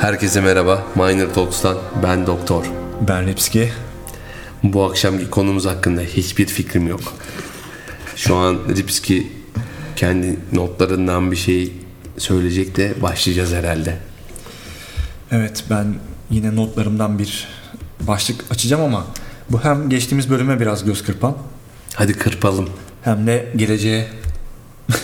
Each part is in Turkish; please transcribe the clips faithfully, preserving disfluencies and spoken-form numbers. Herkese merhaba. Minor Talks'tan ben Doktor. Ben Lipski. Bu akşamki konumuz hakkında hiçbir fikrim yok. Şu an Lipski kendi notlarından bir şey söyleyecek de başlayacağız herhalde. Evet, ben yine notlarımdan bir başlık açacağım ama bu hem geçtiğimiz bölüme biraz göz kırpan. Hadi kırpalım. Hem de geleceğe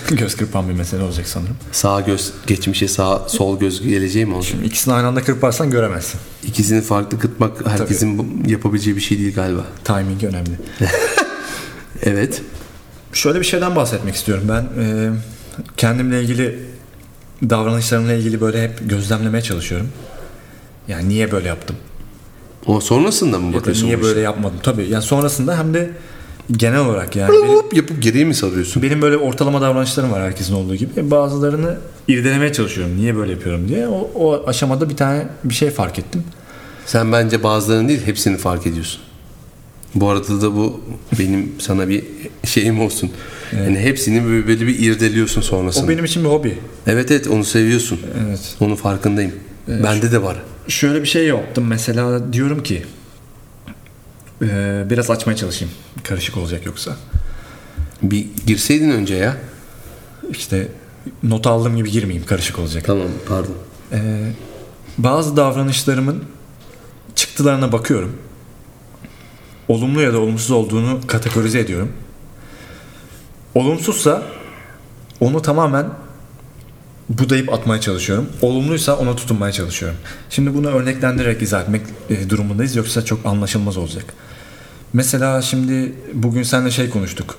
göz kırpan bir mesele olacak sanırım. Sağ göz geçmişe, sağ sol göz geleceğe mi olacak? Şimdi ikisini aynı anda kırparsan göremezsin. İkisini farklı kırpmak herkesin Tabii. yapabileceği bir şey değil galiba. Timing önemli. Evet. Şöyle bir şeyden bahsetmek istiyorum. Ben e, kendimle ilgili, davranışlarımla ilgili böyle hep gözlemlemeye çalışıyorum. Yani niye böyle yaptım? O sonrasında mı bakıyorsun? Niye böyle yapmadım? Tabii. Yani sonrasında hem de genel olarak yani. Hop yapıp geriye mi sarıyorsun? Benim böyle ortalama davranışlarım var herkesin olduğu gibi. Bazılarını irdelemeye çalışıyorum. Niye böyle yapıyorum diye. O, o aşamada bir tane bir şey fark ettim. Sen bence bazılarını değil, hepsini fark ediyorsun. Bu arada da bu benim sana bir şeyim olsun. Evet. Yani hepsini böyle bir irdeliyorsun sonrasında. O benim için bir hobi. Evet evet, onu seviyorsun. Evet. Onun farkındayım. Evet. Bende de var. Şöyle bir şey yaptım mesela, diyorum ki ee, biraz açmaya çalışayım. Karışık olacak yoksa. Bir girseydin önce ya. İşte not aldığım gibi girmeyeyim, karışık olacak. Tamam, pardon. Ee, bazı davranışlarımın çıktılarına bakıyorum. Olumlu ya da olumsuz olduğunu kategorize ediyorum. Olumsuzsa onu tamamen budayıp atmaya çalışıyorum. Olumluysa ona tutunmaya çalışıyorum. Şimdi bunu örneklendirerek izah etmek durumundayız. Yoksa çok anlaşılmaz olacak. Mesela şimdi bugün seninle şey konuştuk.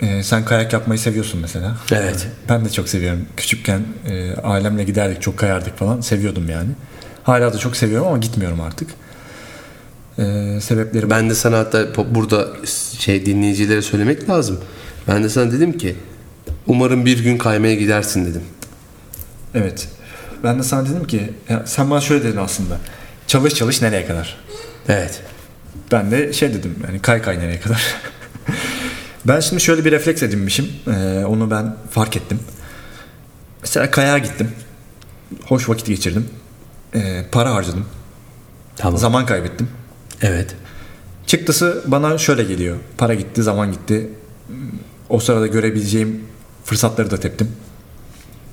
Ee, sen kayak yapmayı seviyorsun mesela. Evet. Ben de çok seviyorum. Küçükken e, ailemle giderdik, çok kayardık falan. Seviyordum yani. Hala da çok seviyorum ama gitmiyorum artık. Ee, sebepleri... Ben de sana hatta burada şey dinleyicilere söylemek lazım. Ben de sana dedim ki umarım bir gün kaymaya gidersin dedim. Evet. Ben de sana dedim ki sen bana şöyle dedin aslında. Çalış çalış nereye kadar? Evet. Ben de şey dedim, yani kay kay nereye kadar? Ben şimdi şöyle bir refleks edinmişim. Ee, onu ben fark ettim. Mesela kayağa gittim. Hoş vakit geçirdim. Ee, para harcadım. Tamam. Zaman kaybettim. Evet. Çıktısı bana şöyle geliyor. Para gitti, zaman gitti. O sırada görebileceğim fırsatları da teptim.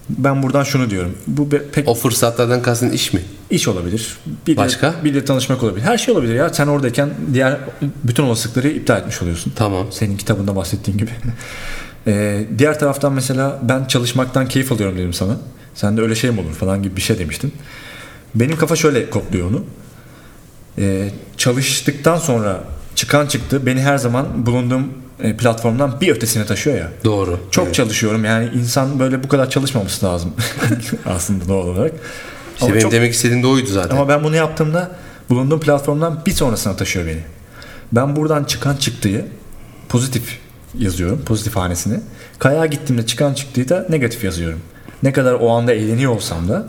Ben buradan şunu diyorum. Bu pek... O fırsatlardan kastın iş mi? İş olabilir. Bir Başka? De, bir de tanışmak olabilir. Her şey olabilir ya. Sen oradayken diğer bütün olasılıkları iptal etmiş oluyorsun. Tamam. Senin kitabında bahsettiğin gibi. ee, diğer taraftan mesela ben çalışmaktan keyif alıyorum dedim sana. Sen de öyle şey mi olur falan gibi bir şey demiştin. Benim kafa şöyle kopluyor onu. Ee, çalıştıktan sonra çıkan çıktı beni her zaman bulunduğum platformdan bir ötesine taşıyor ya. Doğru. Çok evet. Çalışıyorum yani, insan böyle bu kadar çalışmaması lazım aslında doğal olarak. İşte ama benim çok, demek istediğim de oydu zaten. Ama ben bunu yaptığımda bulunduğum platformdan bir sonrasına taşıyor beni. Ben buradan çıkan çıktığı pozitif yazıyorum, pozitif hanesini. Kayağa gittiğimde çıkan çıktığı da negatif yazıyorum. Ne kadar o anda eğleniyor olsam da,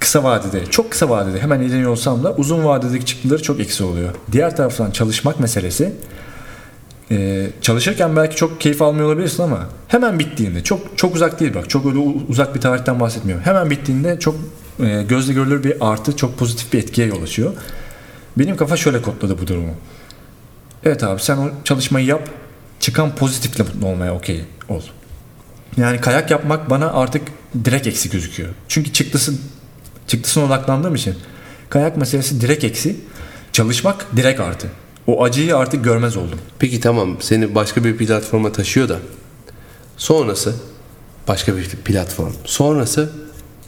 kısa vadede, çok kısa vadede hemen eğleniyor olsam da uzun vadedeki çıktıları çok eksi oluyor. Diğer taraftan çalışmak meselesi, Ee, çalışırken belki çok keyif almıyor olabilirsin ama hemen bittiğinde, çok çok uzak değil, bak çok öyle uzak bir tarihten bahsetmiyorum, hemen bittiğinde çok e, gözle görülür bir artı, çok pozitif bir etkiye yol açıyor. Benim kafa şöyle kodladı bu durumu. Evet abi, sen o çalışmayı yap, çıkan pozitifle mutlu olmaya okey ol. Yani kayak yapmak bana artık direkt eksi gözüküyor çünkü çıktısı, çıktısına odaklandığım için kayak meselesi direkt eksi, çalışmak direkt artı. O acıyı artık görmez oldum. Peki tamam, seni başka bir platforma taşıyor da sonrası başka bir platform, sonrası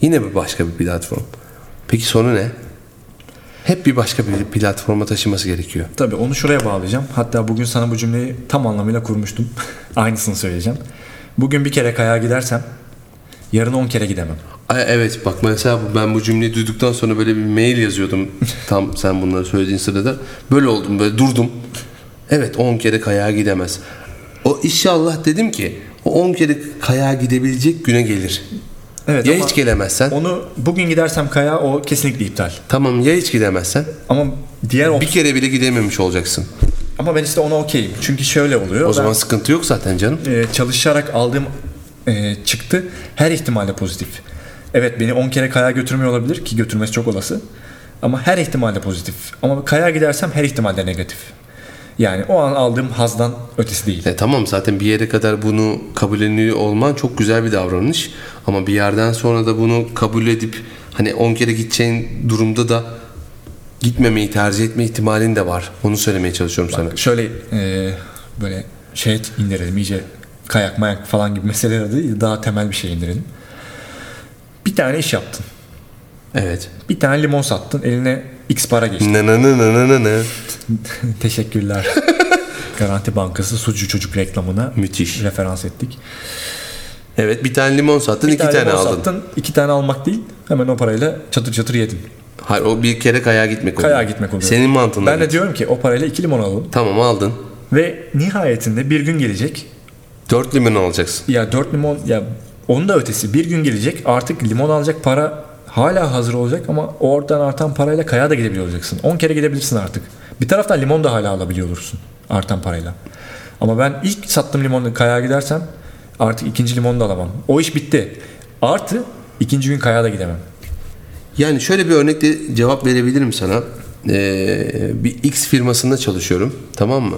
yine bir başka bir platform. Peki sonu ne? Hep bir başka bir platforma taşıması gerekiyor. Tabii onu şuraya bağlayacağım. Hatta bugün sana bu cümleyi tam anlamıyla kurmuştum. Aynısını söyleyeceğim. Bugün bir kere kayağa gidersem yarın on kere gidemem. Evet bak, mesela ben bu cümleyi duyduktan sonra böyle bir mail yazıyordum tam sen bunları söylediğin sırada. Böyle oldum, böyle durdum. Evet, on kere kayağa gidemez. O inşallah dedim ki o on kere kayağa gidebilecek güne gelir. Evet, ya hiç gelemezsen. Onu bugün gidersem kayağa, o kesinlikle iptal. Tamam, ya hiç gidemezsen. Ama diğer on... bir kere bile gidememiş olacaksın. Ama ben işte ona okeyim. Çünkü şöyle oluyor. O ben... zaman sıkıntı yok zaten canım. Ee, çalışarak aldığım e, çıktı her ihtimalle pozitif. evet beni on kere kayağa götürmüyor olabilir ki götürmesi çok olası. Ama her ihtimalle pozitif. Ama kayağa gidersem her ihtimalle negatif. Yani o an aldığım hazdan ötesi değil. E, tamam zaten bir yere kadar bunu kabulleniyor olman çok güzel bir davranış. Ama bir yerden sonra da bunu kabul edip hani on kere gideceğin durumda da gitmemeyi tercih etme ihtimalin de var. Onu söylemeye çalışıyorum bak, sana. Şöyle e, böyle şey indirelim iyice kayak mayak falan gibi meseleler değil, daha temel bir şey indirelim. Bir tane iş yaptın. Evet. Bir tane limon sattın, eline X para geçti. Ne ne ne ne ne ne. Teşekkürler. Garanti Bankası sucu çocuk reklamına müthiş referans ettik. Evet, bir tane limon sattın, bir iki tane, tane aldın. Sattın, iki tane almak değil, hemen o parayla çatır çatır yedin. Hayır, o bir kere kayağa gitmek oluyor. Kayağa gitmek oluyor. Senin mantığın. Ben de git. Diyorum ki o parayla iki limon alalım. Tamam, aldın. Ve nihayetinde bir gün gelecek. Dört limon alacaksın. Ya dört limon, ya onun da ötesi bir gün gelecek. Artık limon alacak para hala hazır olacak ama oradan artan parayla kayağa da gidebiliyor olacaksın. on kere gidebilirsin artık. Bir taraftan limon da hala alabiliyor olursun artan parayla. Ama ben ilk sattığım limonla kayağa gidersem artık ikinci limonu da alamam. O iş bitti. Artı ikinci gün kayağa da gidemem. Yani şöyle bir örnekle cevap verebilirim sana. Ee, bir X firmasında çalışıyorum. Tamam mı?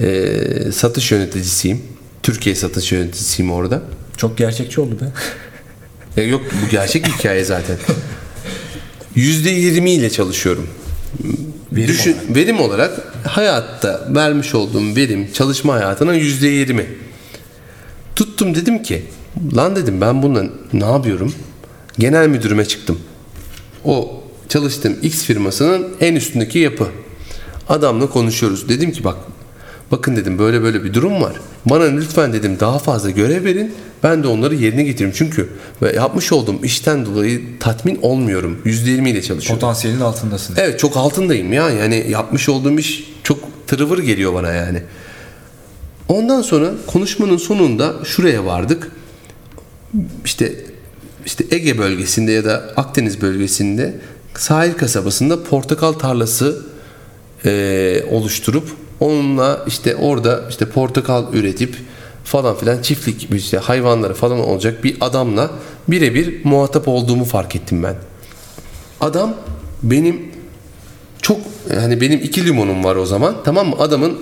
Ee, satış yöneticisiyim. Türkiye satış yöneticisiyim orada. Çok gerçekçi oldu be. Yok bu gerçek hikaye zaten. yüzde yirmi ile çalışıyorum. Verim, Düşün, olarak. verim olarak hayatta vermiş olduğum verim çalışma hayatına yüzde yirmi. Tuttum dedim ki lan dedim ben bununla ne yapıyorum? Genel müdürüme çıktım. O çalıştığım X firmasının en üstündeki yapı. Adamla konuşuyoruz. Dedim ki bak bakın dedim böyle böyle bir durum var. Bana lütfen dedim daha fazla görev verin. Ben de onları yerine getiririm. Çünkü yapmış olduğum işten dolayı tatmin olmuyorum. yüzde yirmi ile çalışıyorum. Potansiyelin altındasın. Evet çok altındayım ya. Yani yapmış olduğum iş çok tırıvır geliyor bana yani. Ondan sonra konuşmanın sonunda şuraya vardık. İşte işte Ege bölgesinde ya da Akdeniz bölgesinde sahil kasabasında portakal tarlası e, oluşturup onunla işte orada işte portakal üretip falan filan çiftlik işte hayvanları falan olacak bir adamla birebir muhatap olduğumu fark ettim ben. Adam benim çok hani benim iki limonum var o zaman tamam mı? Adamın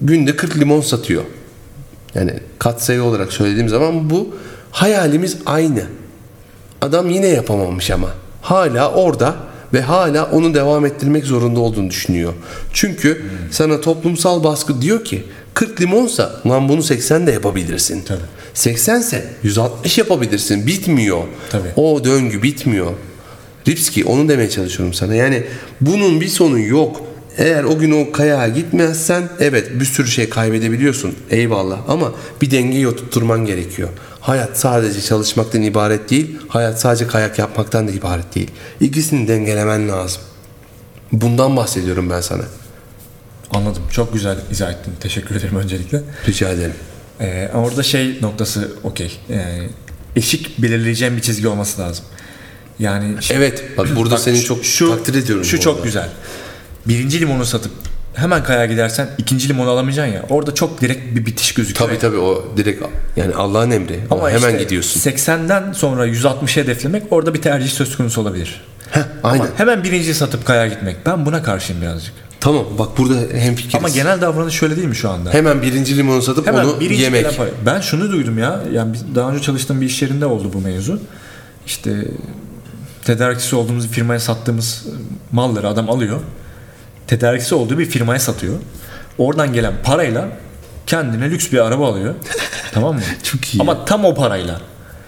günde kırk limon satıyor. Yani katsayı olarak söylediğim zaman bu hayalimiz aynı. Adam yine yapamamış ama hala orada ve hala onu devam ettirmek zorunda olduğunu düşünüyor. Çünkü hmm. sana toplumsal baskı diyor ki kırk limonsa lan bunu seksen de yapabilirsin. Tabii. seksense yüz altmış yapabilirsin. Bitmiyor. Tabii. O döngü bitmiyor. Ripski onu demeye çalışıyorum sana. Yani bunun bir sonu yok. Eğer o gün o kayağa gitmezsen evet bir sürü şey kaybedebiliyorsun. Eyvallah ama bir dengeyi oturtturman gerekiyor. Hayat sadece çalışmaktan ibaret değil. Hayat sadece kayak yapmaktan da ibaret değil. İkisini dengelemen lazım. Bundan bahsediyorum ben sana. Anladım. Çok güzel izah ettin. Teşekkür ederim öncelikle. Rica ederim. Ee, orada şey noktası okey. Yani eşik belirleyeceğim bir çizgi olması lazım. Yani şimdi, evet. Bak burada bak, seni şu, çok şu, takdir ediyorum. Şu çok güzel. Birinci limonu satıp hemen kayağa gidersen ikinci limonu alamayacaksın ya. Orada çok direkt bir bitiş gözüküyor. Tabii tabii o direkt yani Allah'ın emri. Ama hemen işte gidiyorsun. seksenden sonra yüz altmışı hedeflemek orada bir tercih söz konusu olabilir. Heh, aynen. Ama hemen birinciyi satıp kayağa gitmek. Ben buna karşıyım birazcık. Tamam bak burada hemfikiriz. Ama genel davranış şöyle değil mi şu anda? Hemen birinci limonu satıp hemen onu yemek. Ben şunu duydum ya. Yani daha önce çalıştığım bir iş yerinde oldu bu mevzu. İşte tedarikçisi olduğumuz firmaya sattığımız malları adam alıyor. Tedarikçisi olduğu bir firmaya satıyor. Oradan gelen parayla kendine lüks bir araba alıyor. Tamam mı? Çok iyi. Ama tam o parayla.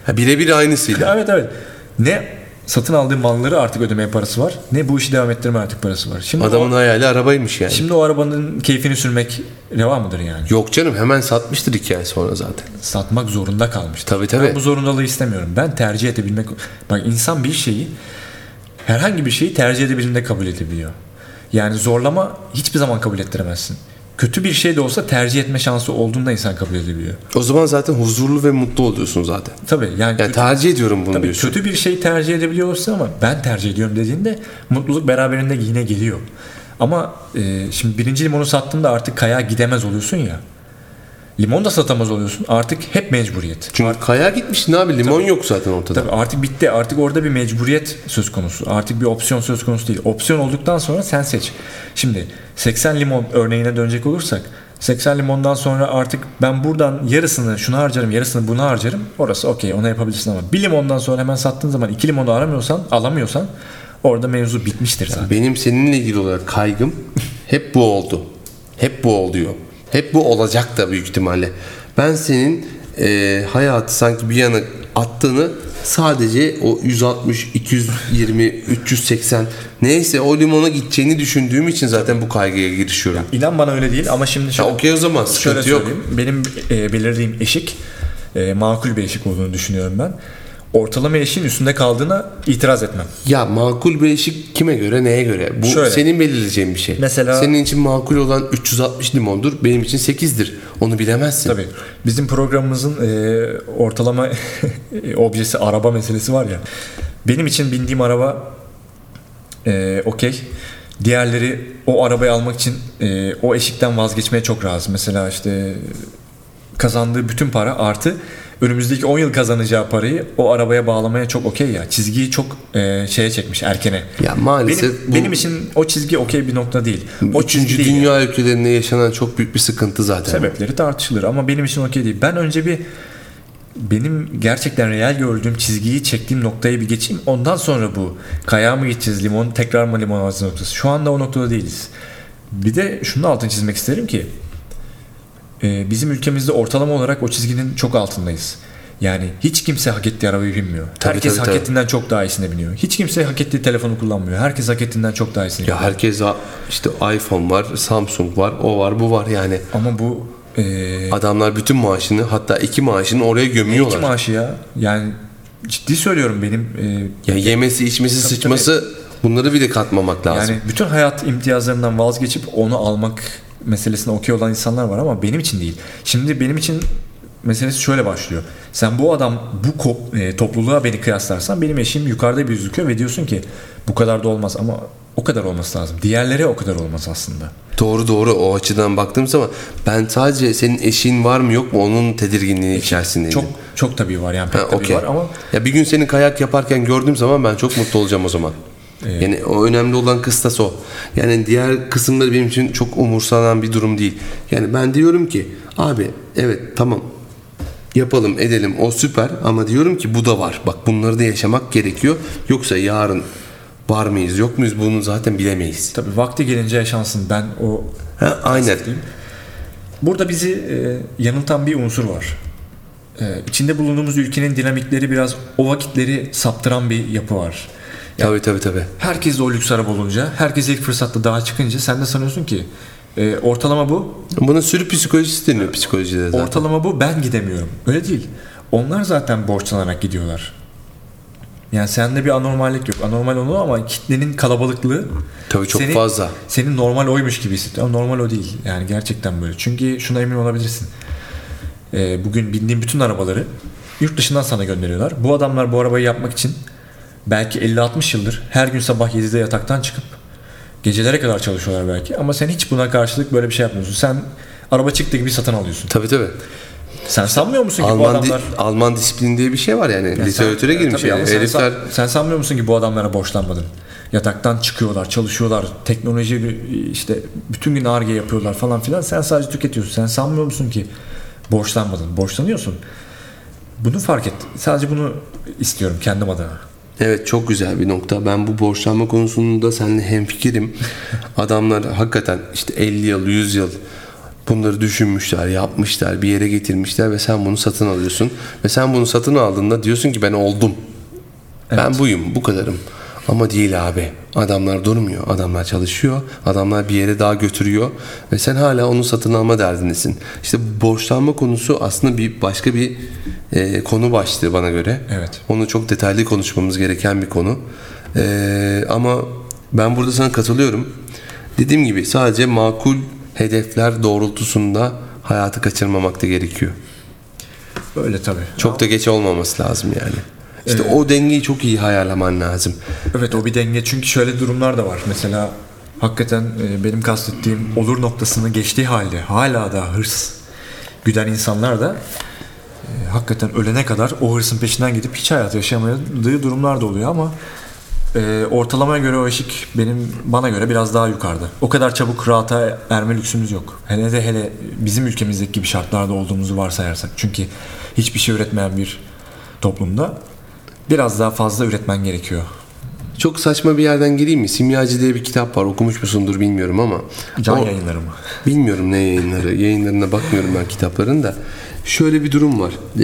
Ha, birebir aynısıyla. Evet evet. Ne satın aldığı malları artık ödemeye parası var. Ne bu işi devam ettirme artık parası var. Şimdi adamın o, hayali arabaymış yani. Şimdi o arabanın keyfini sürmek reva mıdır yani? Yok canım hemen satmıştır iki ay sonra zaten. Satmak zorunda kalmıştır. Tabii tabii. Ben bu zorundalığı istemiyorum. Ben tercih edebilmek... Bak insan bir şeyi, herhangi bir şeyi tercih edebildiğinde kabul edebiliyor. Yani zorlama hiçbir zaman kabul ettiremezsin. Kötü bir şey de olsa tercih etme şansı olduğunda insan kabul edebiliyor. O zaman zaten huzurlu ve mutlu oluyorsun zaten. Tabii. Yani, yani kötü, tercih ediyorum bunu tabii, diyorsun. Kötü bir şey tercih edebiliyorsa ama ben tercih ediyorum dediğinde mutluluk beraberinde yine geliyor. Ama e, şimdi birinci limonu sattığında artık kayağa gidemez oluyorsun ya. limon da satamaz oluyorsun. Artık hep mecburiyet. Çünkü Art- kaya gitmişsin abi, limon tabii, yok zaten ortada. Tabii artık bitti. Artık orada bir mecburiyet söz konusu. Artık bir opsiyon söz konusu değil. Opsiyon olduktan sonra sen seç. Şimdi seksen limon örneğine dönecek olursak, seksen limondan sonra artık ben buradan yarısını şuna harcarım, yarısını buna harcarım. Orası okey, ona yapabilirsin ama bir limondan sonra hemen sattığın zaman iki limonu aramıyorsan, alamıyorsan orada mevzu bitmiştir zaten. Benim seninle ilgili olarak kaygım hep bu oldu. Hep bu oluyor. Hep bu olacak da büyük ihtimalle. Ben senin e, hayatı sanki bir yana attığını, sadece o yüz altmış, iki yüz yirmi, üç yüz seksen neyse o limona gideceğini düşündüğüm için zaten bu kaygıya girişiyorum. Ya, inan bana öyle değil ama şimdi şöyle, ya, okay, o zaman şöyle söyleyeyim. Yok. Benim e, belirlediğim eşik e, makul bir eşik olduğunu düşünüyorum ben. Ortalama eşiğin üstünde kaldığına itiraz etmem. Ya makul bir eşik kime göre, neye göre? Bu şöyle, senin belirleyeceğin bir şey. Mesela senin için makul olan üç yüz altmış limondur, benim için sekizdir. Onu bilemezsin. Tabii. Bizim programımızın e, ortalama objesi araba meselesi var ya. Benim için bindiğim araba e, okey. Diğerleri o arabayı almak için e, o eşikten vazgeçmeye çok razı. Mesela işte kazandığı bütün para artı önümüzdeki on yıl kazanacağı parayı o arabaya bağlamaya çok okey ya. Çizgiyi çok e, şeye çekmiş, erkene. Ya maalesef benim, bu, benim için o çizgi okey bir nokta değil. O üçüncü dünya yani ülkelerinde yaşanan çok büyük bir sıkıntı zaten. Sebepleri tartışılır ama benim için okey değil. Ben önce bir benim gerçekten real gördüğüm çizgiyi çektiğim noktaya bir geçeyim. Ondan sonra bu kaya mı gideceğiz, limon tekrar mı limon ağzı noktası. Şu anda o noktada değiliz. Bir de şunun altını çizmek isterim ki bizim ülkemizde ortalama olarak o çizginin çok altındayız. Yani hiç kimse hak ettiği arabayı binmiyor. Tabii, herkes tabii, hak ettiğinden tabii. çok daha iyisine biniyor. Hiç kimse hak ettiği telefonu kullanmıyor. Herkes hak ettiğinden çok daha iyisine biniyor. Ya herkes işte iPhone var, Samsung var, o var, bu var yani. Ama bu ee, adamlar bütün maaşını, hatta iki maaşını oraya gömüyorlar. İki maaşı ya. Yani ciddi söylüyorum benim ee, ya yemesi, içmesi, tabii, sıçması tabii. bunları bile katmamak lazım. Yani bütün hayat imtiyazlarından vazgeçip onu almak meselesine okey olan insanlar var ama benim için değil. Şimdi benim için meselesi şöyle başlıyor. Sen bu adam bu ko- e, topluluğa beni kıyaslarsan benim eşim yukarıda bir yüzüküyor ve diyorsun ki bu kadar da olmaz ama o kadar olması lazım. Diğerleri o kadar olmaz aslında. Doğru doğru, o açıdan baktığım zaman ben sadece senin eşin var mı yok mu onun tedirginliği içerisindeydim. Çok çok tabii var yani pek ha, tabii okay. var ama ya bir gün senin kayak yaparken gördüğüm zaman ben çok mutlu olacağım o zaman. Yani o önemli olan kıstas o. Yani diğer kısımları benim için çok umursanan bir durum değil. Yani ben diyorum ki abi evet tamam yapalım edelim o süper ama diyorum ki bu da var. Bak bunları da yaşamak gerekiyor. Yoksa yarın var mıyız yok muyuz bunu zaten bilemeyiz. Tabii vakti gelince yaşansın ben o. Ha, aynen. Burada bizi e, yanıltan bir unsur var. E, içinde bulunduğumuz ülkenin dinamikleri biraz o vakitleri saptıran bir yapı var. Yani tabii tabii tabii. Herkes de o lüks araba olunca, herkes ilk fırsatta daha çıkınca sen de sanıyorsun ki e, ortalama bu. Bunun sürü psikolojisi deniyor psikolojide zaten. Ortalama bu, ben gidemiyorum. Öyle değil. Onlar zaten borçlanarak gidiyorlar. Yani sende bir anormallik yok. Anormal onu ama kitlenin kalabalıklığı tabii çok senin, fazla. Senin normal oymuş gibi hissediyor. Normal o değil. Yani gerçekten böyle. Çünkü şuna emin olabilirsin. E, bugün bindiğin bütün arabaları yurt dışından sana gönderiyorlar. Bu adamlar bu arabayı yapmak için belki elli altmış yıldır her gün sabah yedide yataktan çıkıp gecelere kadar çalışıyorlar belki ama sen hiç buna karşılık böyle bir şey yapmıyorsun. Sen araba çıktığı gibi satın alıyorsun. Tabii tabii. Sen sanmıyor musun ki Alman bu adamlar... Di- Alman disiplin diye bir şey var yani. yani Literatüre sen, girmiş. Yani. Sen, Herifler... sen sanmıyor musun ki bu adamlara borçlanmadın? Yataktan çıkıyorlar, çalışıyorlar, teknoloji işte bütün gün Ar-Ge yapıyorlar falan filan. Sen sadece tüketiyorsun. Sen sanmıyor musun ki borçlanmadın? Borçlanıyorsun. Bunu fark et. Sadece bunu istiyorum kendim adına. Evet çok güzel bir nokta. Ben bu borçlanma konusunda seninle hemfikirim. Adamlar hakikaten işte elli yıl, yüz yıl bunları düşünmüşler, yapmışlar, bir yere getirmişler ve sen bunu satın alıyorsun. Ve sen bunu satın aldığında diyorsun ki ben oldum. Evet. Ben buyum, bu kadarım. Ama değil abi. Adamlar durmuyor, adamlar çalışıyor, adamlar bir yere daha götürüyor ve sen hala onu satın alma derdindesin. İşte borçlanma konusu aslında bir başka bir e, konu başlığı bana göre. Evet. Onu çok detaylı konuşmamız gereken bir konu. E, ama ben burada sana katılıyorum. Dediğim gibi sadece makul hedefler doğrultusunda hayatı kaçırmamak da gerekiyor. Öyle tabii. Çok da geç olmaması lazım yani. İşte evet. O dengeyi çok iyi ayarlaman lazım. Evet o bir denge çünkü şöyle durumlar da var. Mesela hakikaten benim kastettiğim olur noktasını geçtiği halde hala da hırs güden insanlar da e, hakikaten ölene kadar o hırsın peşinden gidip hiç hayat yaşamadığı durumlar da oluyor ama e, ortalamaya göre o eşik benim bana göre biraz daha yukarıda. O kadar çabuk rahata erme lüksümüz yok. Hele de hele bizim ülkemizdeki gibi şartlarda olduğumuzu varsayarsak. Çünkü hiçbir şey üretmeyen bir toplumda biraz daha fazla üretmen gerekiyor. Çok saçma bir yerden gireyim mi? Simyacı diye bir kitap var. Okumuş musundur bilmiyorum ama. Can o, yayınları mı? Bilmiyorum ne yayınları. Yayınlarına bakmıyorum ben kitapların da. Şöyle bir durum var. Ee,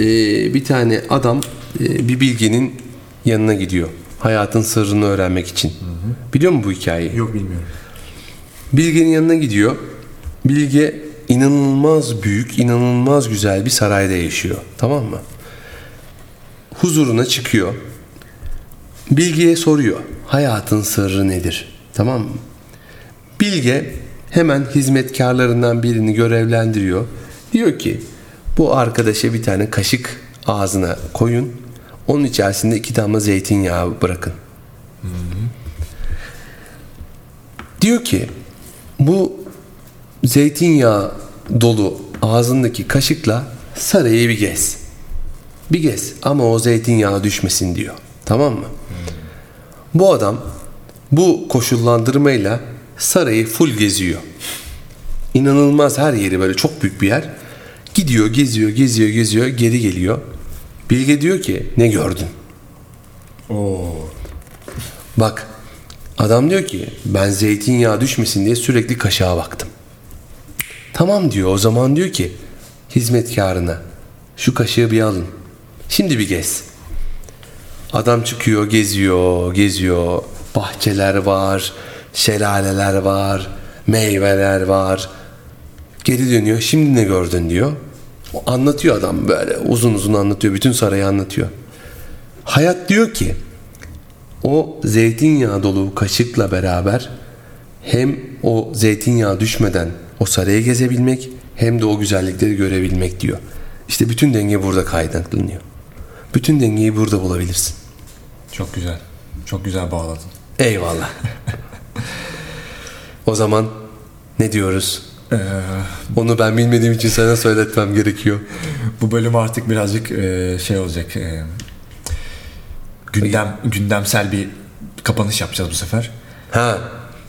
bir tane adam e, bir bilgenin yanına gidiyor. Hayatın sırrını öğrenmek için. Hı hı. Biliyor musun bu hikayeyi? Yok, bilmiyorum. Bilgenin yanına gidiyor. Bilge inanılmaz büyük, inanılmaz güzel bir sarayda yaşıyor. Tamam mı? Huzuruna çıkıyor. Bilge'ye soruyor. Hayatın sırrı nedir? Tamam mı? Bilge hemen hizmetkarlarından birini görevlendiriyor. Diyor ki bu arkadaşa bir tane kaşık ağzına koyun. Onun içerisinde iki damla zeytinyağı bırakın. Hı hı. Diyor ki bu zeytinyağı dolu ağzındaki kaşıkla sarayı bir gez. Bir gez ama o zeytinyağı düşmesin diyor. Tamam mı? Bu adam bu koşullandırmayla sarayı full geziyor. İnanılmaz, her yeri böyle çok büyük bir yer. Gidiyor, geziyor, geziyor, geziyor, geri geliyor. Bilge diyor ki ne gördün? Oo. Bak adam diyor ki ben zeytinyağı düşmesin diye sürekli kaşığa baktım. Tamam diyor, o zaman diyor ki hizmetkarına şu kaşığı bir alın. Şimdi bir gez. Adam çıkıyor, geziyor, geziyor. Bahçeler var, şelaleler var, meyveler var. Geri dönüyor. Şimdi ne gördün diyor. Anlatıyor adam böyle. Uzun uzun anlatıyor. Bütün sarayı anlatıyor. Hayat diyor ki o zeytinyağı dolu kaşıkla beraber hem o zeytinyağı düşmeden o sarayı gezebilmek hem de o güzellikleri görebilmek diyor. İşte bütün denge burada kaynaklanıyor. Bütün dengeyi burada bulabilirsin. Çok güzel. Çok güzel bağladın. Eyvallah. O zaman ne diyoruz? Ee, Onu ben bilmediğim için sana söyletmem gerekiyor. Bu bölüm artık birazcık e, şey olacak. E, gündem gündemsel bir kapanış yapacağız bu sefer. Ha.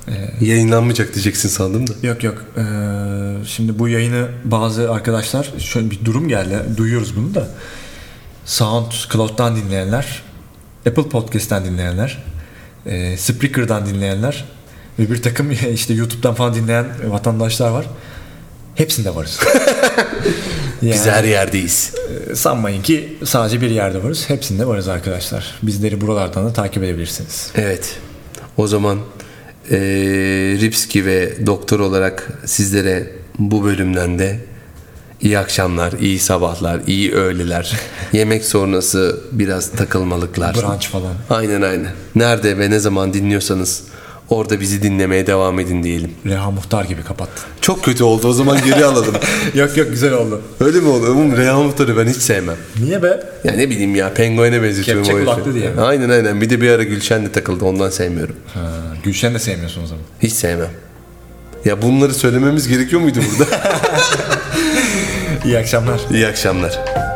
Ee, Yayınlanmayacak diyeceksin sandım da. Yok yok. Ee, şimdi bu yayını bazı arkadaşlar, şöyle bir durum geldi. Duyuyoruz bunu da. SoundCloud'dan dinleyenler, Apple Podcast'ten dinleyenler, e, Spreaker'dan dinleyenler ve bir takım işte YouTube'dan falan dinleyen vatandaşlar var. Hepsinde varız. Yani, biz her yerdeyiz. E, sanmayın ki sadece bir yerde varız. Hepsinde varız arkadaşlar. Bizleri buralardan da takip edebilirsiniz. Evet. O zaman e, Ripski ve doktor olarak sizlere bu bölümden de İyi akşamlar, iyi sabahlar, iyi öğleler, yemek sonrası biraz takılmalıklar. Brunch falan. Aynen aynen. Nerede ve ne zaman dinliyorsanız orada bizi dinlemeye devam edin diyelim. Reha Muhtar gibi kapattın. Çok kötü oldu, o zaman geri alalım. Yok yok, güzel oldu. Öyle mi oldu? Umum Reha Muhtar'ı ben hiç sevmem. Niye be? Ya ne bileyim ya, penguene benzetiyorum. Kepçe kulaklı diye mi? Aynen aynen. Bir de bir ara Gülşen de takıldı, ondan sevmiyorum. Ha, Gülşen de sevmiyorsun o zaman. Hiç sevmem. Ya bunları söylememiz gerekiyor muydu burada? İyi akşamlar. İyi akşamlar.